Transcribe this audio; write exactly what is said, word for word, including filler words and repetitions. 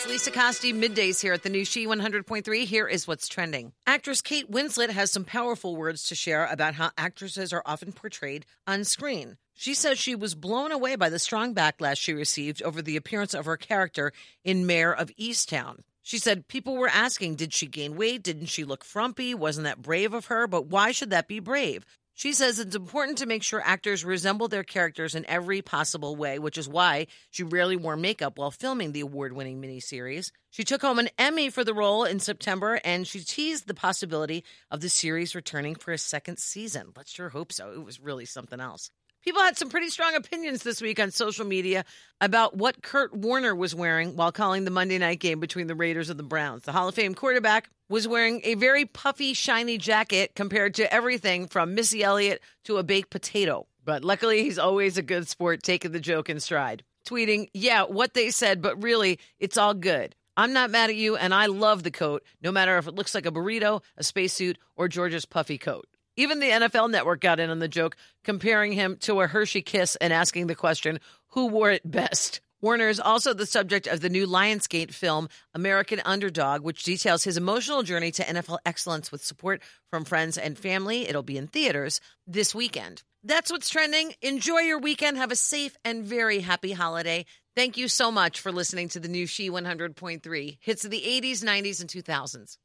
It's Lisa Costi, middays here at the new She one hundred point three. Here is what's trending. Actress Kate Winslet has some powerful words to share about how actresses are often portrayed on screen. She says she was blown away by the strong backlash she received over the appearance of her character in Mare of Easttown. She said people were asking, did she gain weight? Didn't she look frumpy? Wasn't that brave of her? But why should that be brave? She says it's important to make sure actors resemble their characters in every possible way, which is why she rarely wore makeup while filming the award-winning miniseries. She took home an Emmy for the role in September, and she teased the possibility of the series returning for a second season. Let's sure hope so. It was really something else. People had some pretty strong opinions this week on social media about what Kurt Warner was wearing while calling the Monday night game between the Raiders and the Browns. The Hall of Fame quarterback was wearing a very puffy, shiny jacket compared to everything from Missy Elliott to a baked potato. But luckily, he's always a good sport, taking the joke in stride. Tweeting, yeah, what they said, but really, it's all good. I'm not mad at you, and I love the coat, no matter if it looks like a burrito, a spacesuit, or Georgia's puffy coat. Even the N F L Network got in on the joke, comparing him to a Hershey kiss and asking the question, who wore it best? Warner is also the subject of the new Lionsgate film, American Underdog, which details his emotional journey to N F L excellence with support from friends and family. It'll be in theaters this weekend. That's what's trending. Enjoy your weekend. Have a safe and very happy holiday. Thank you so much for listening to the new She one hundred point three. Hits of the eighties, nineties, and two thousands.